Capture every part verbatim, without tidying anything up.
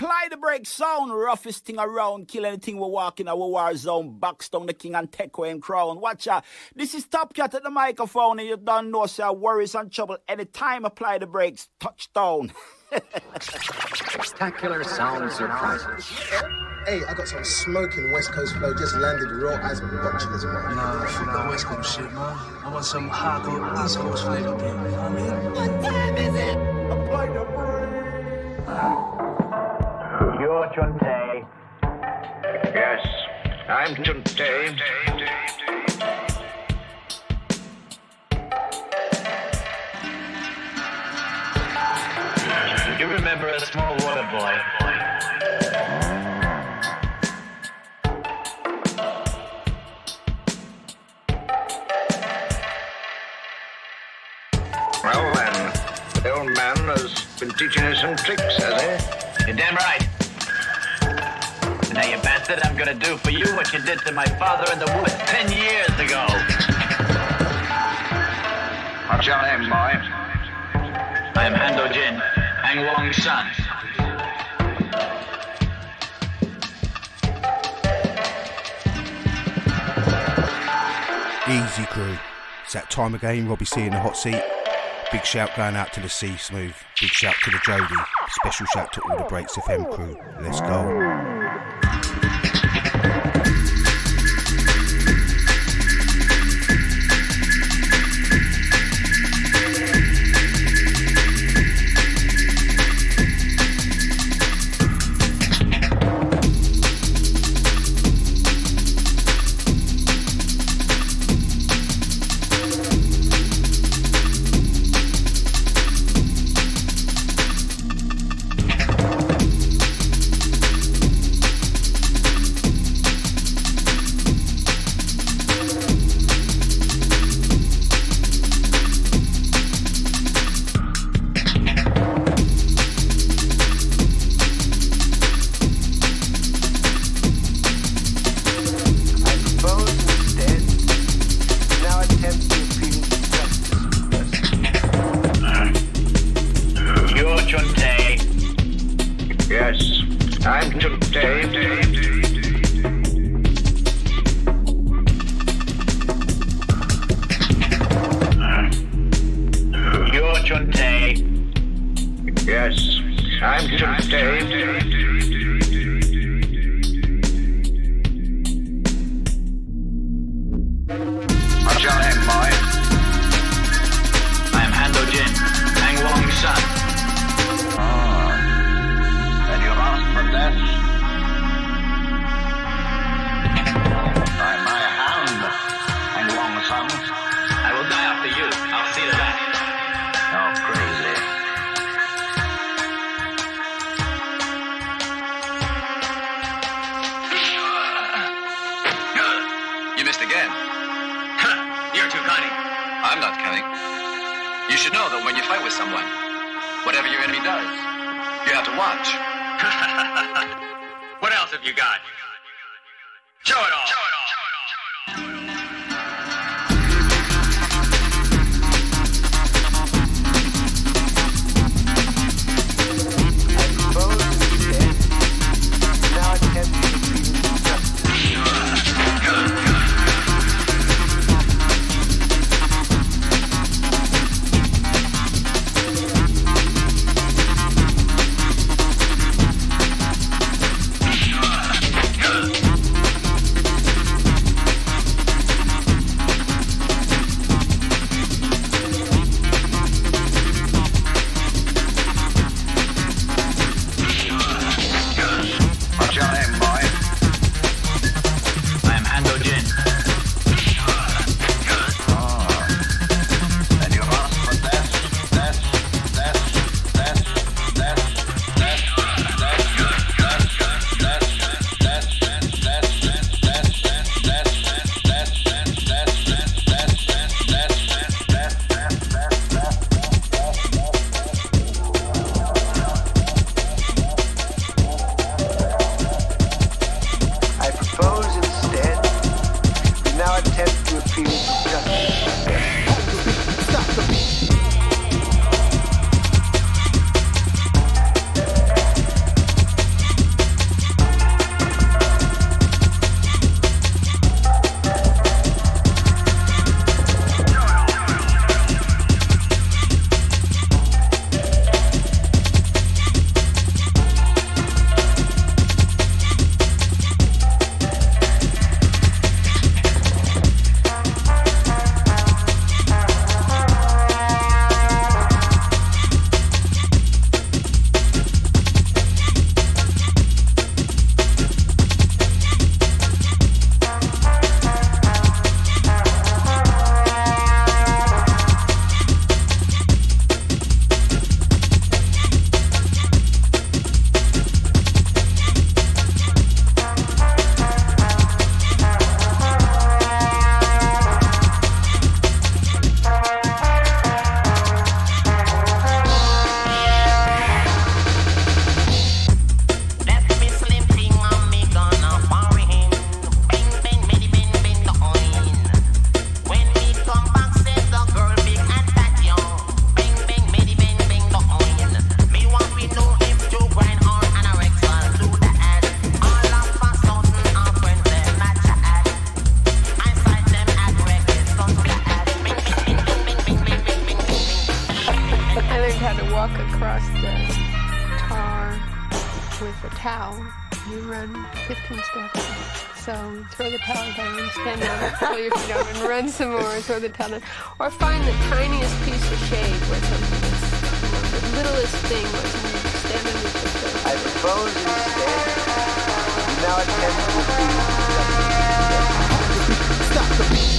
Apply the break sound, roughest thing around. Kill anything we walk in our war zone. Box down the king and take away him crown. Watch out. This is Topcat at the microphone, and you don't know, so worries and trouble. Anytime apply the brakes, touchdown. Spectacular sound surprises. Hey, I got some smoking West Coast flow, just landed raw as botches, man. Nah, fuck that West Coast shit, man. I want some hardcore East Coast flavor, man. You know what I mean? What time is it? Apply the brakes. You're Junday. Yes, I'm Junday. You remember a small water boy. Well then, the old man has been teaching us some tricks, has he? You're damn right. Now, you bastard, I'm gonna do for you what you did to my father in the woods ten years ago. What's your name, boy? I am Hando Jin. Hang long, son. Easy crew. It's that time again. Robbie C in the hot seat. Big shout going out to the C Smooth. Big shout to the Jody. Special shout to all the Breaks F M crew. Let's go. with a towel, you run fifteen steps. So throw the towel down, stand up, pull your feet out, and run some more, and throw the towel down. Or find the tiniest piece of shade where something is, you know, the littlest thing where something is standing with the towel. I propose instead, now it can be stop the beat.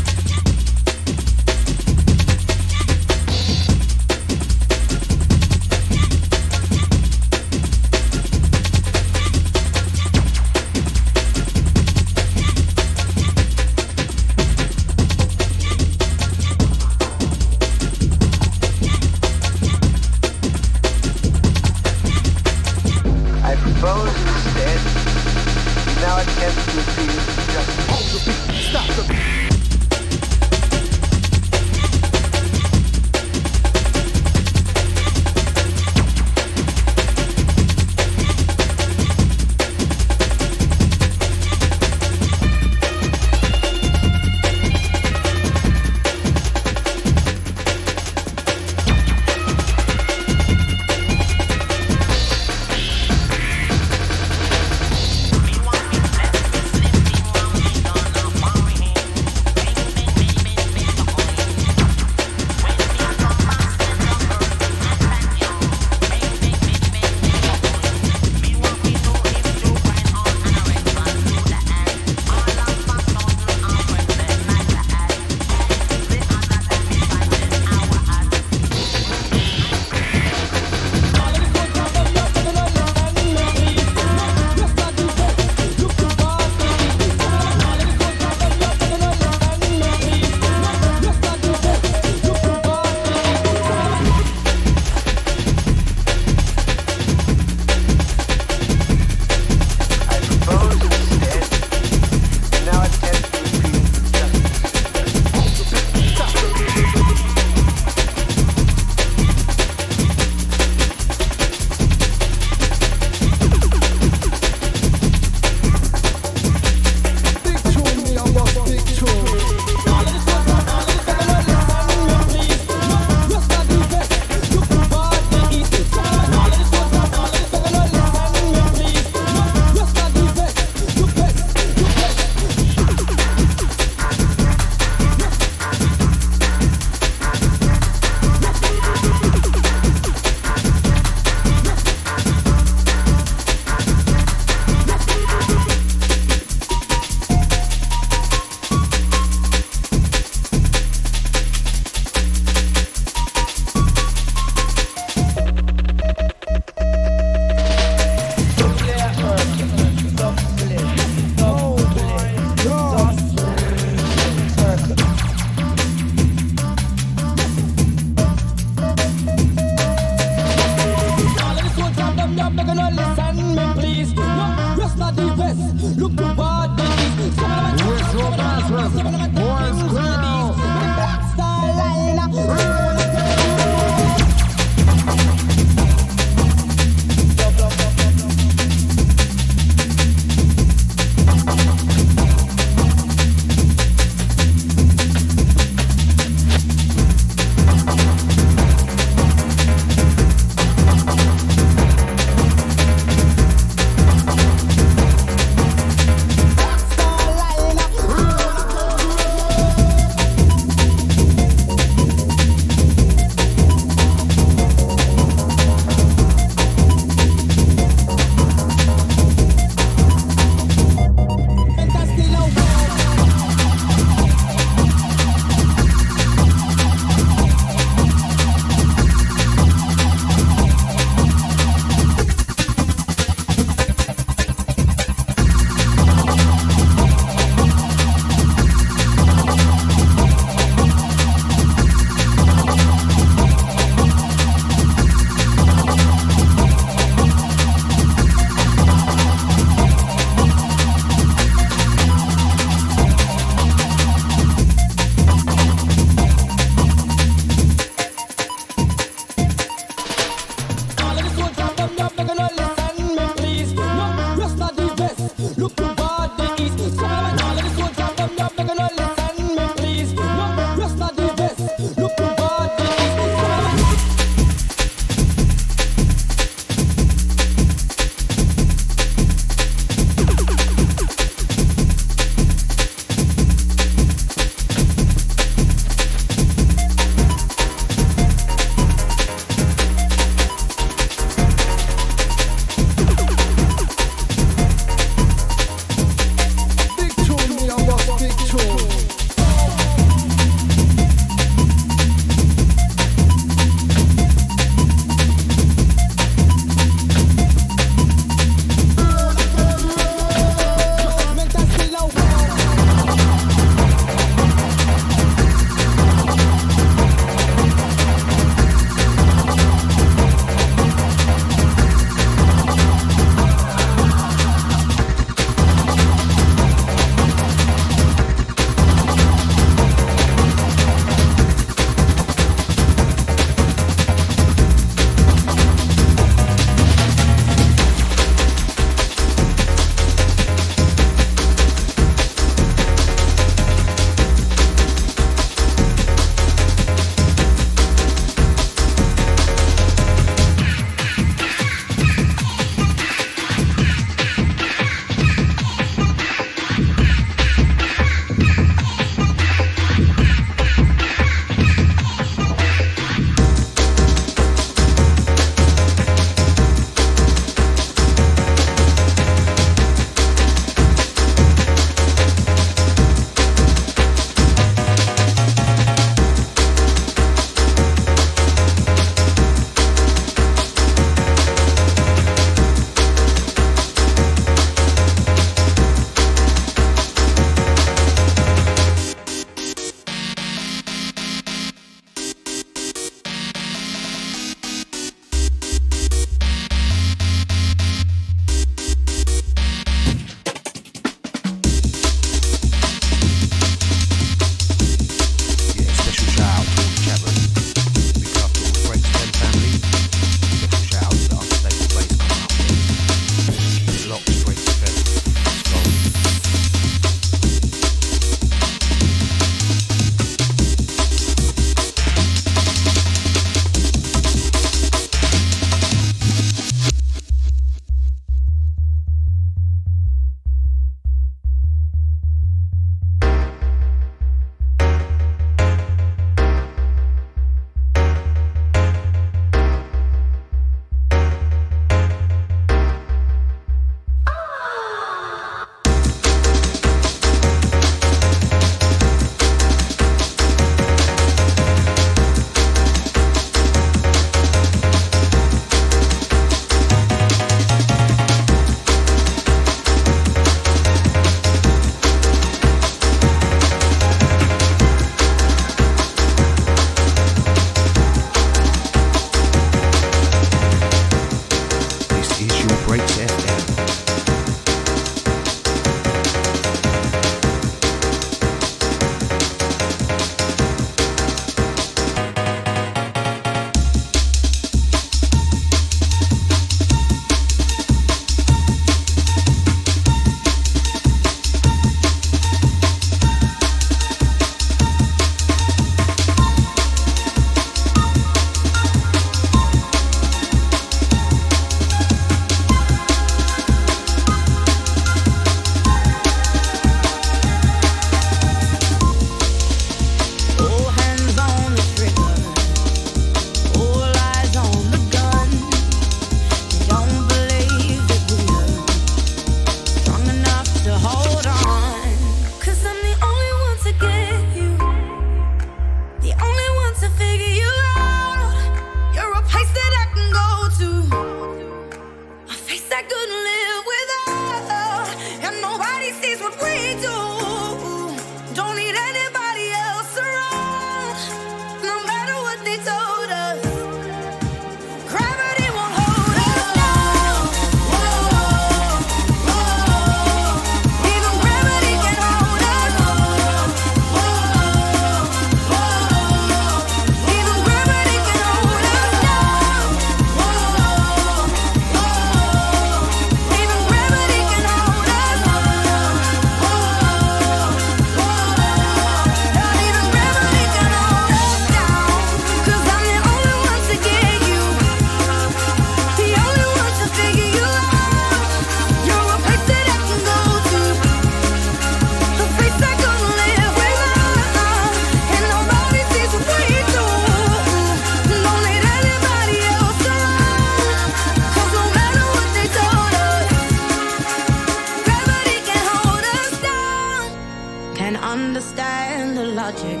logic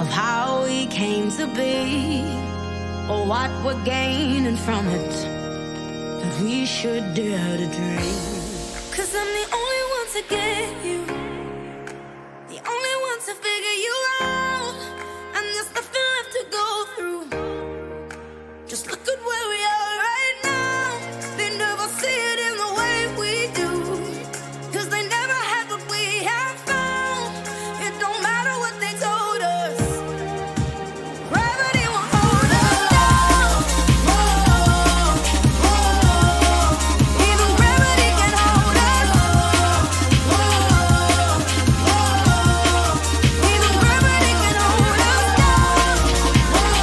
of how we came to be, or what we're gaining from it, that we should dare to dream. 'Cause I'm the only one to get you, the only one to figure you out, and there's nothing left to go through. Just look at where we are right now. They never see it in the way we do, 'cause they never had what we have found. It don't matter what they told us, gravity won't hold us down. Whoa, whoa, even gravity can hold us. Whoa, whoa, even gravity can hold us down. Whoa, whoa,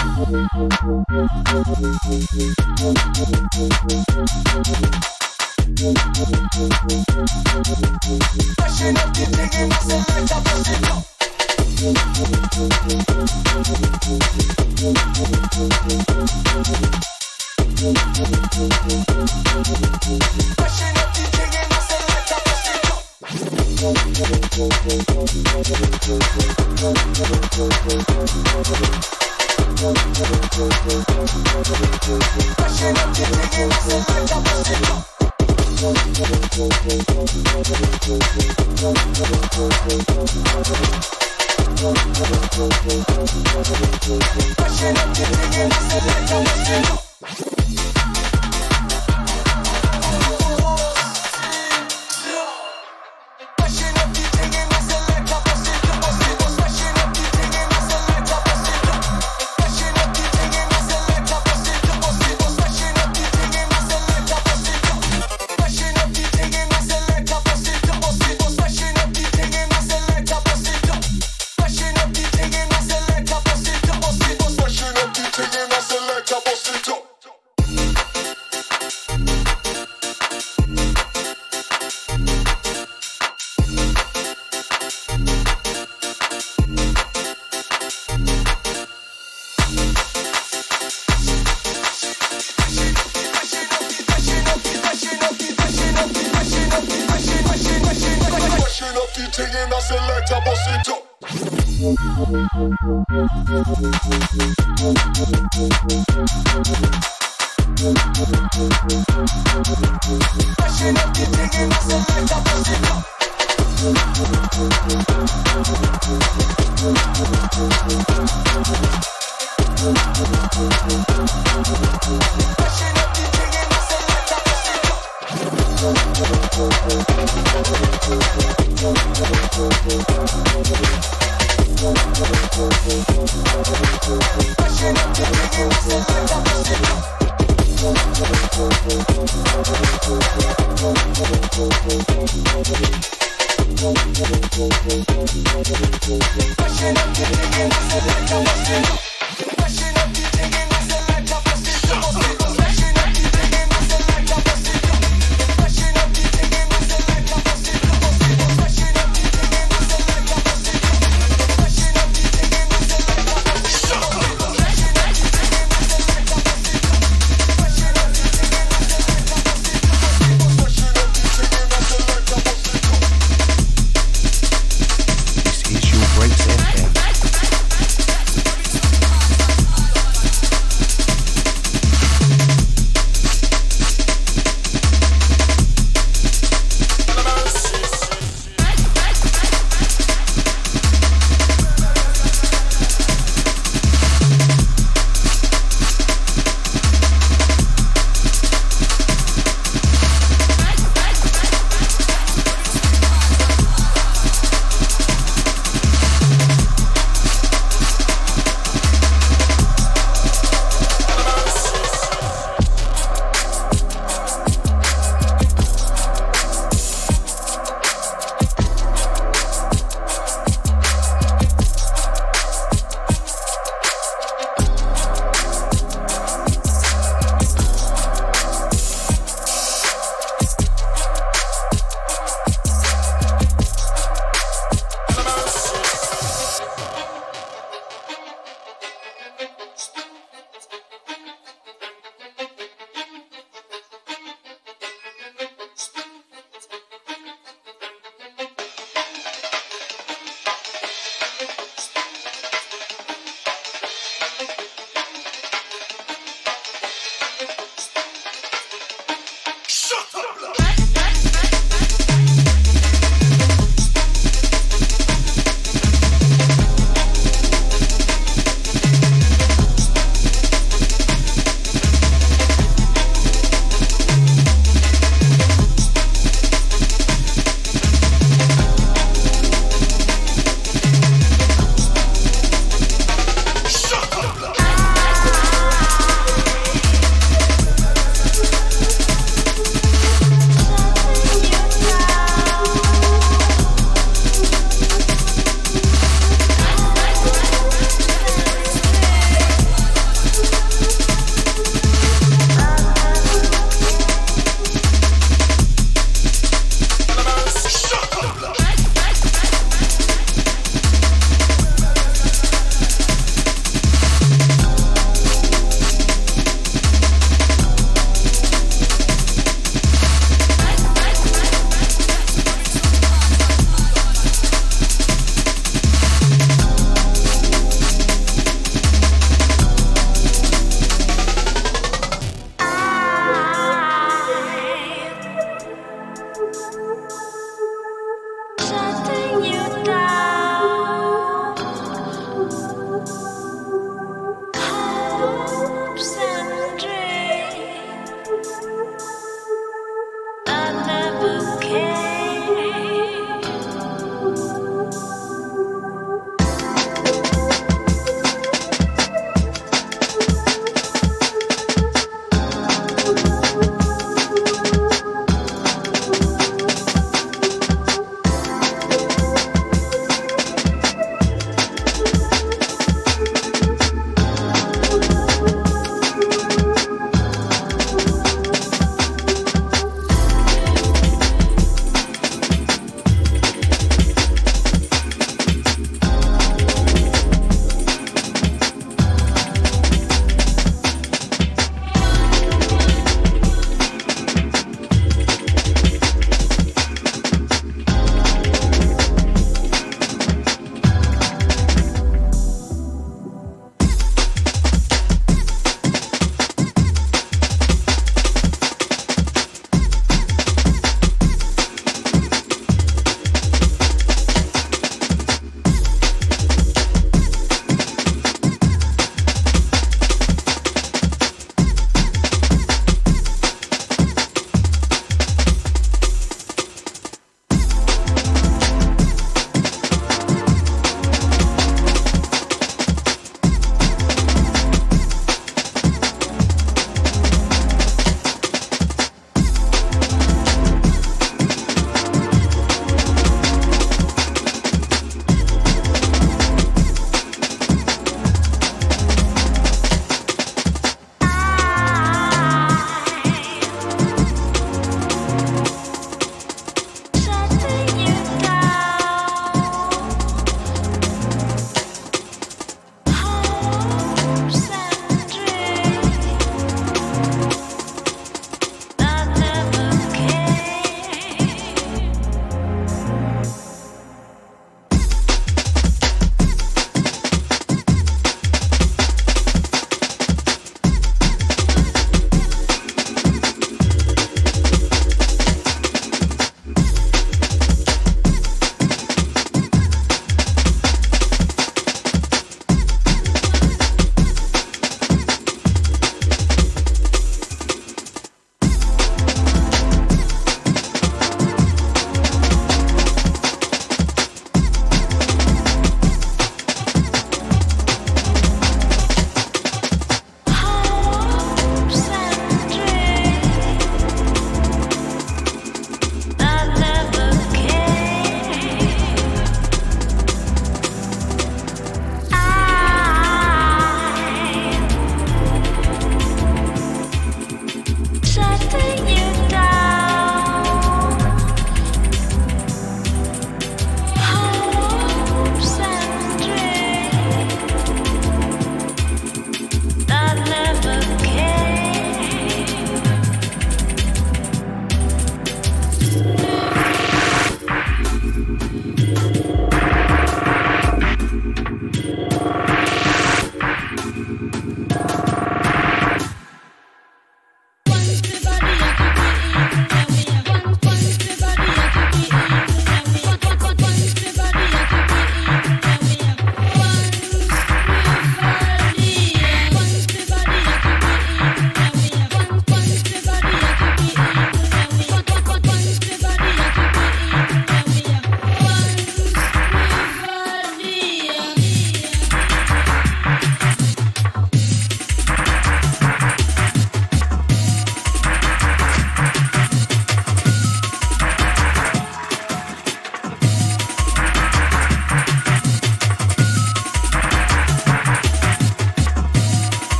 Breaks F M.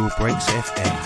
your Breaks F M.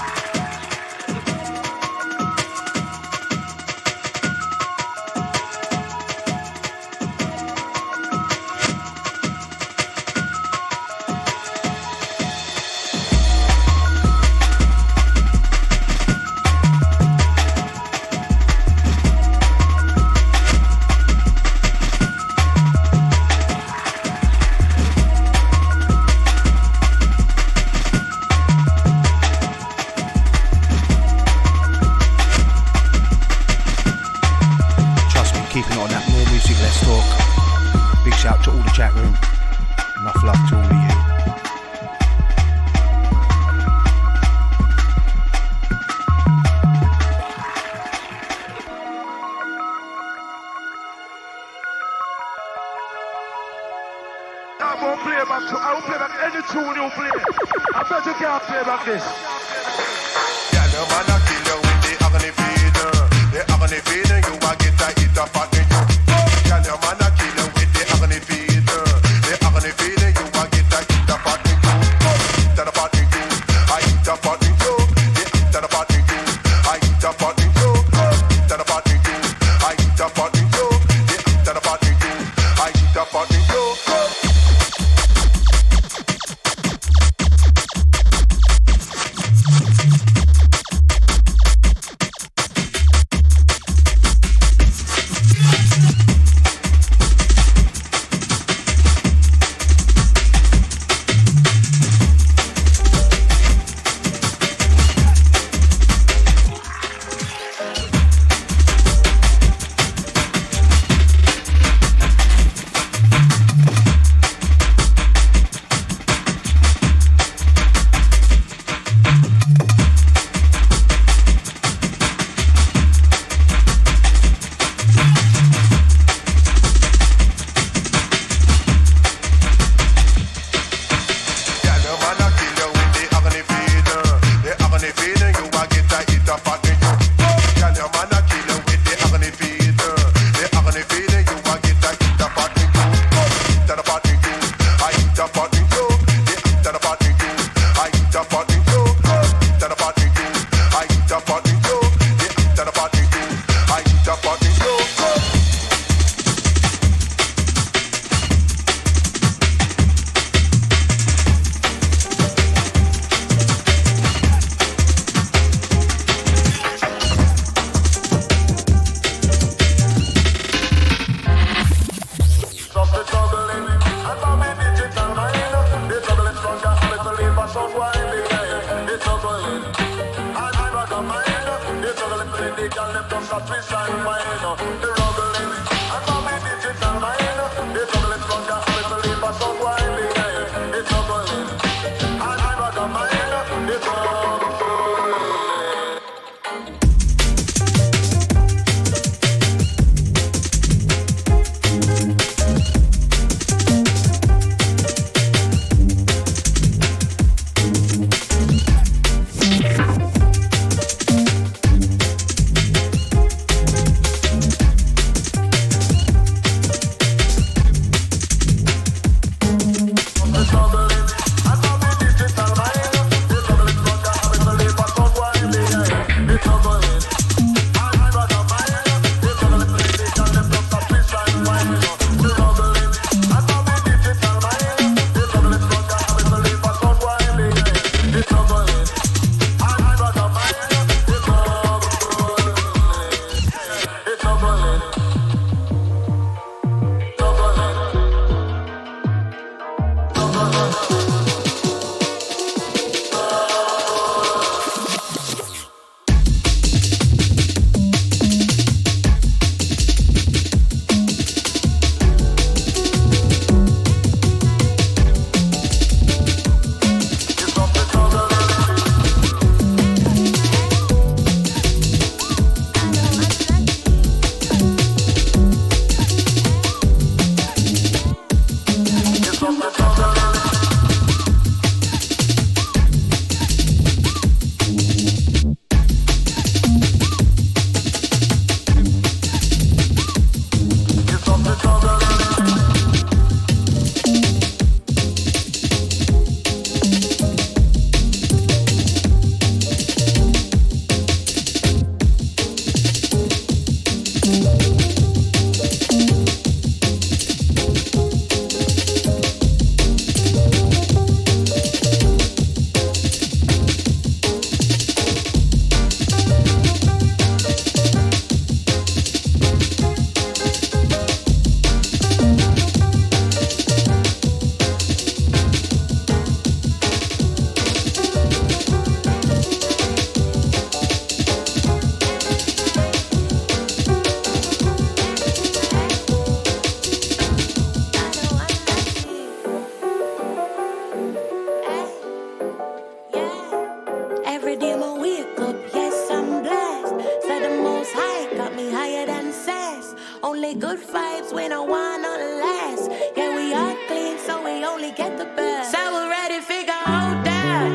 every day I wake up, yes, I'm blessed. Said the most high got me higher than sass. Only good vibes when I want to last. Yeah, we are clean, so we only get the best. So we're ready to figure out that.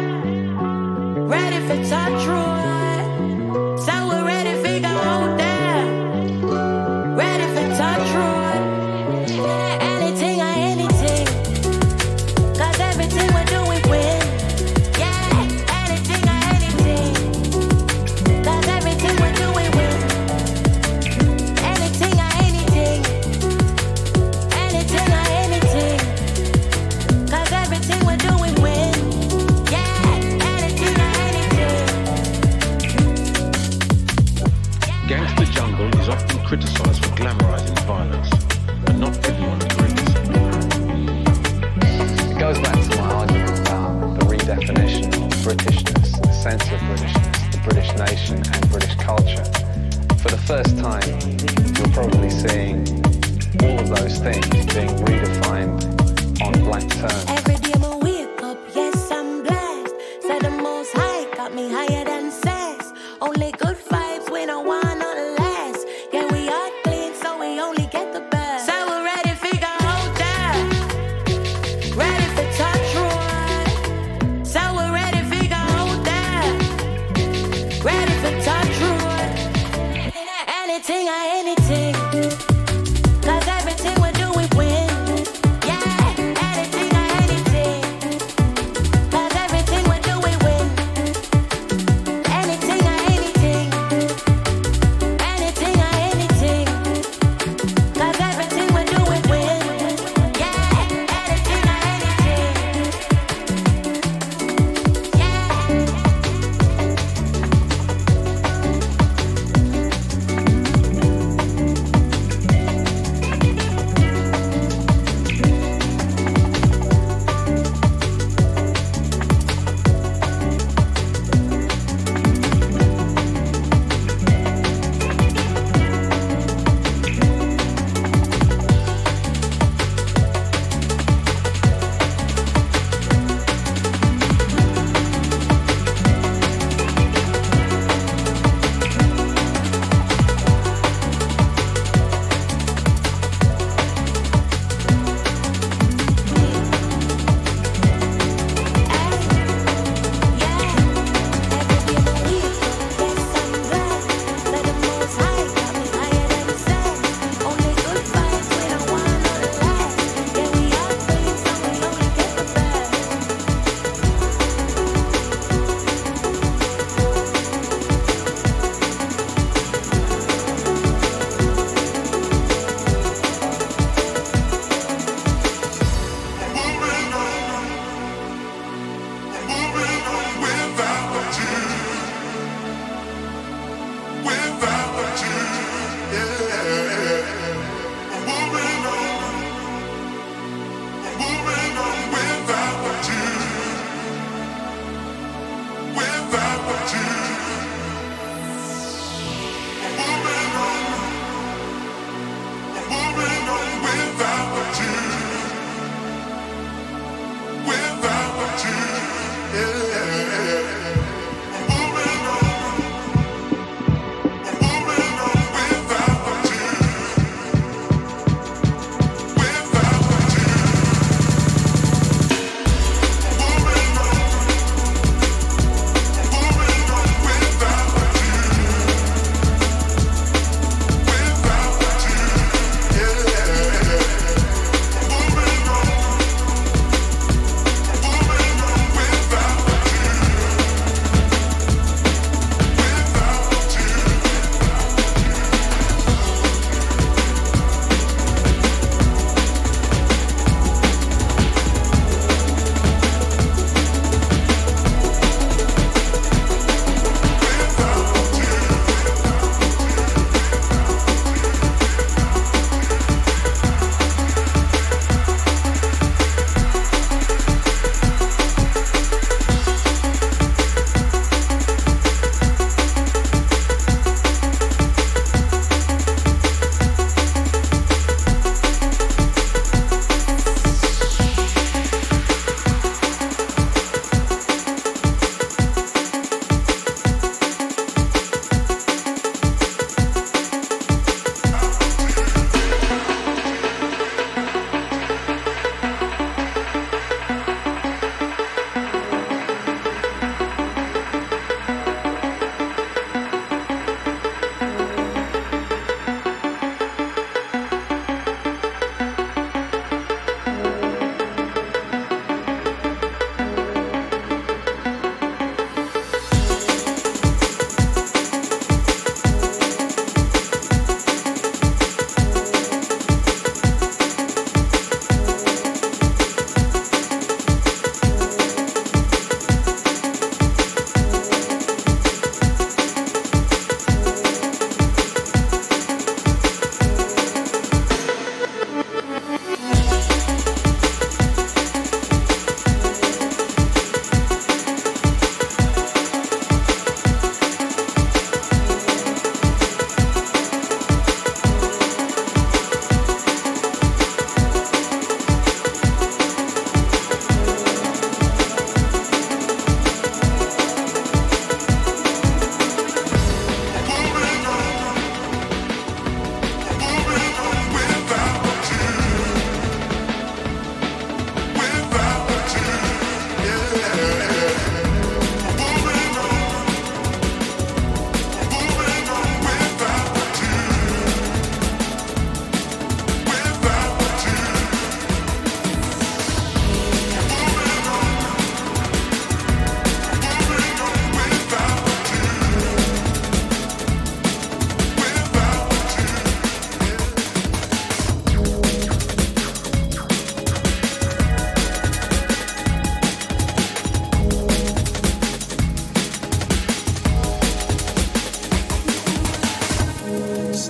Ready for touch road. So we're ready to figure out that. Ready for touch road. Yeah, anything or anything. Cause everything we do, we win. Often criticised for glamorising violence, but not everyone agrees. It goes back to my argument about the redefinition of Britishness, the sense of Britishness, the British nation and British culture. For the first time, you're probably seeing all of those things being redefined on black terms. Every day I wake up, yes, I'm blessed. Said the most high got me higher than sass. Only good vibes when I wanna.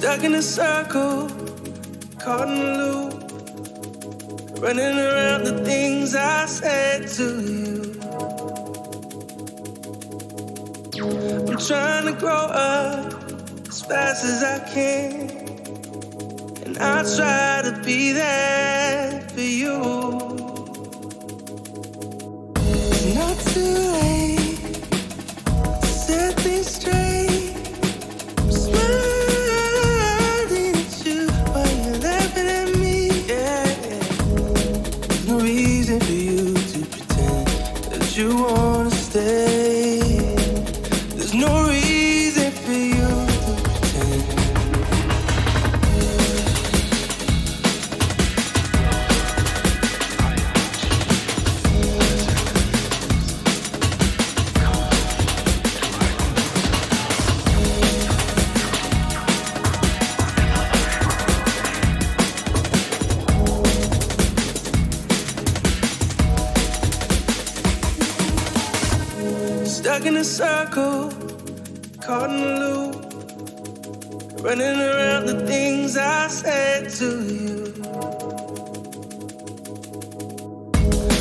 Stuck in a circle, caught in a loop, running around the things I said to you. I'm trying to grow up as fast as I can, and I try to be there for you. It's not too late to set me straight. I'm smiling. You wanna stay? There's no reason for you to pretend. In a circle, caught in a loop, running around the things I said to you.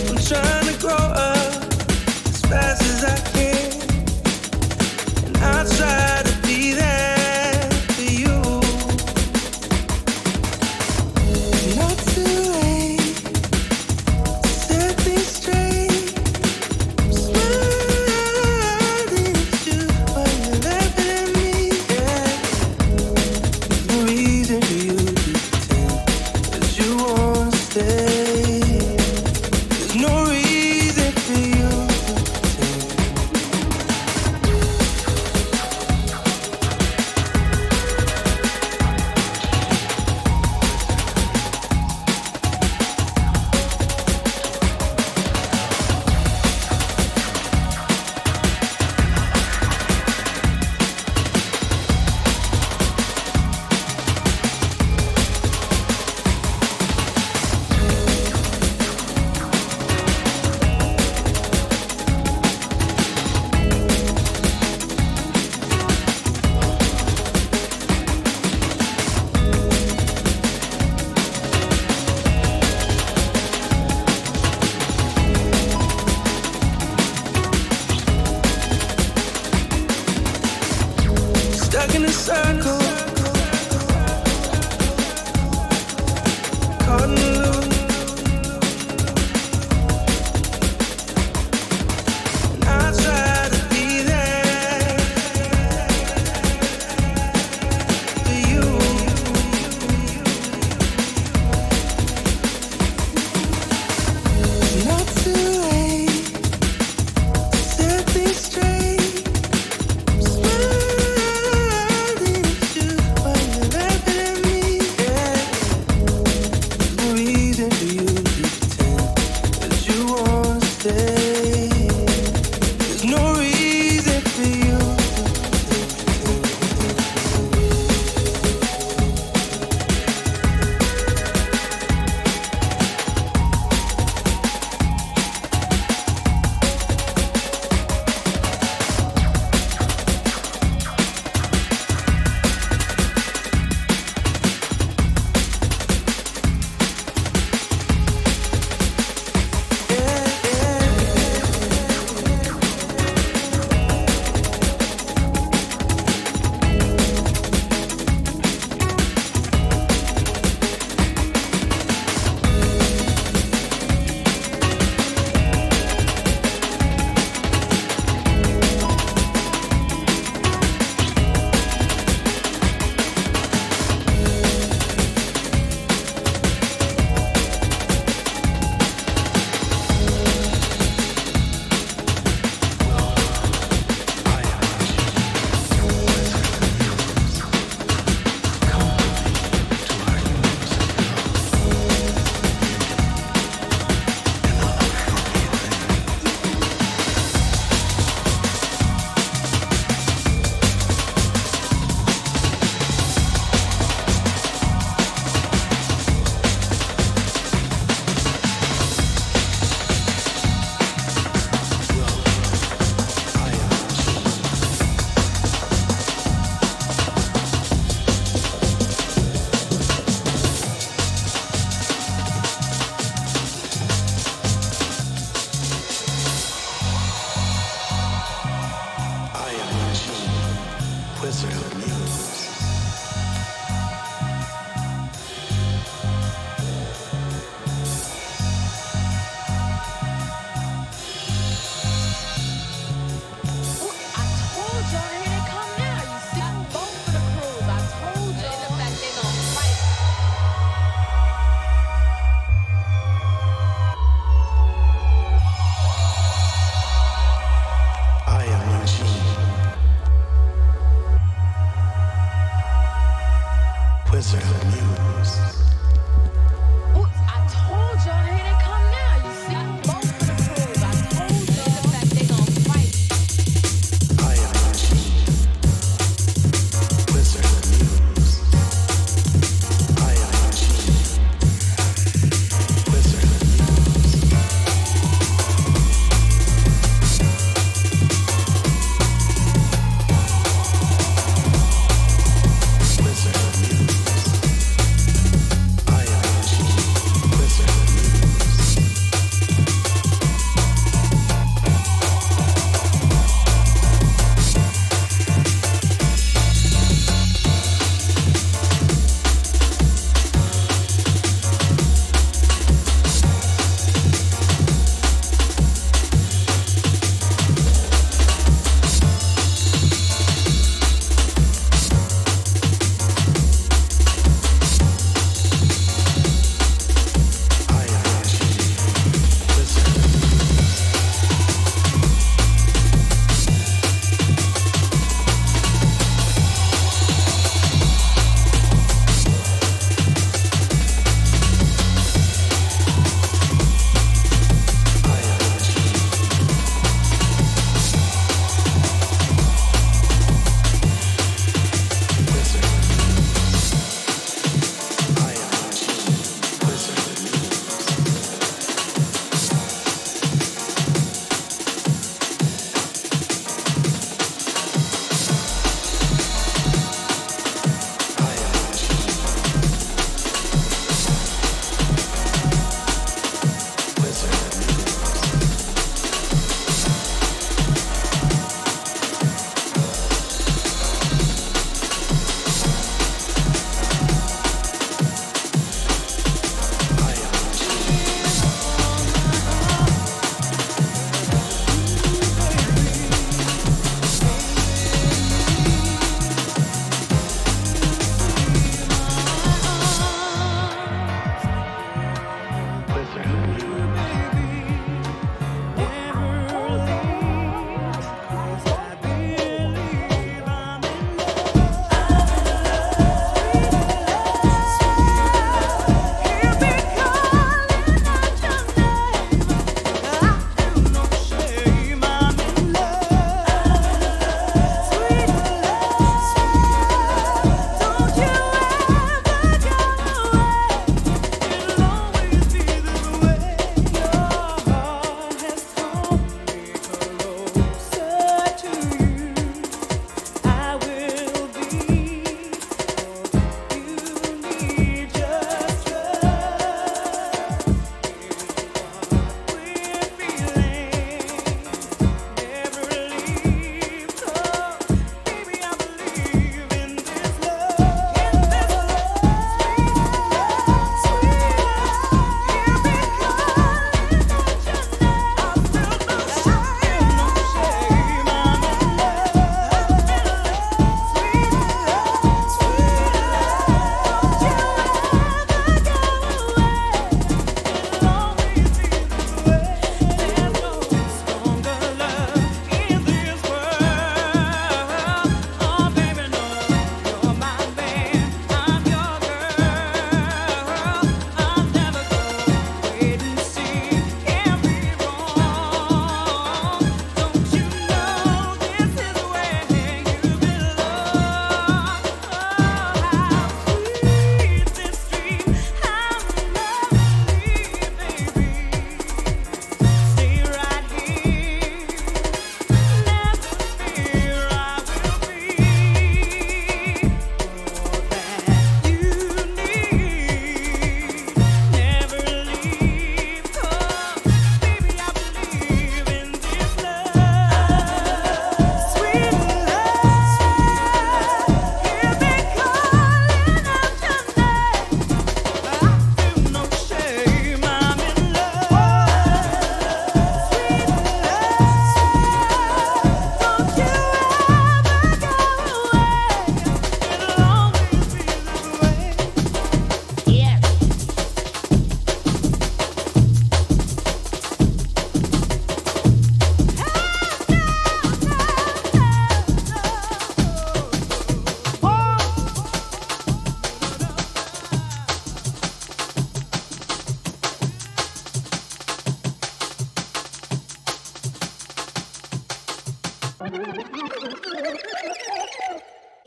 I'm trying to grow up as fast as I can, and I try to be there for you. It's not too late to set things straight.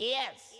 Yes.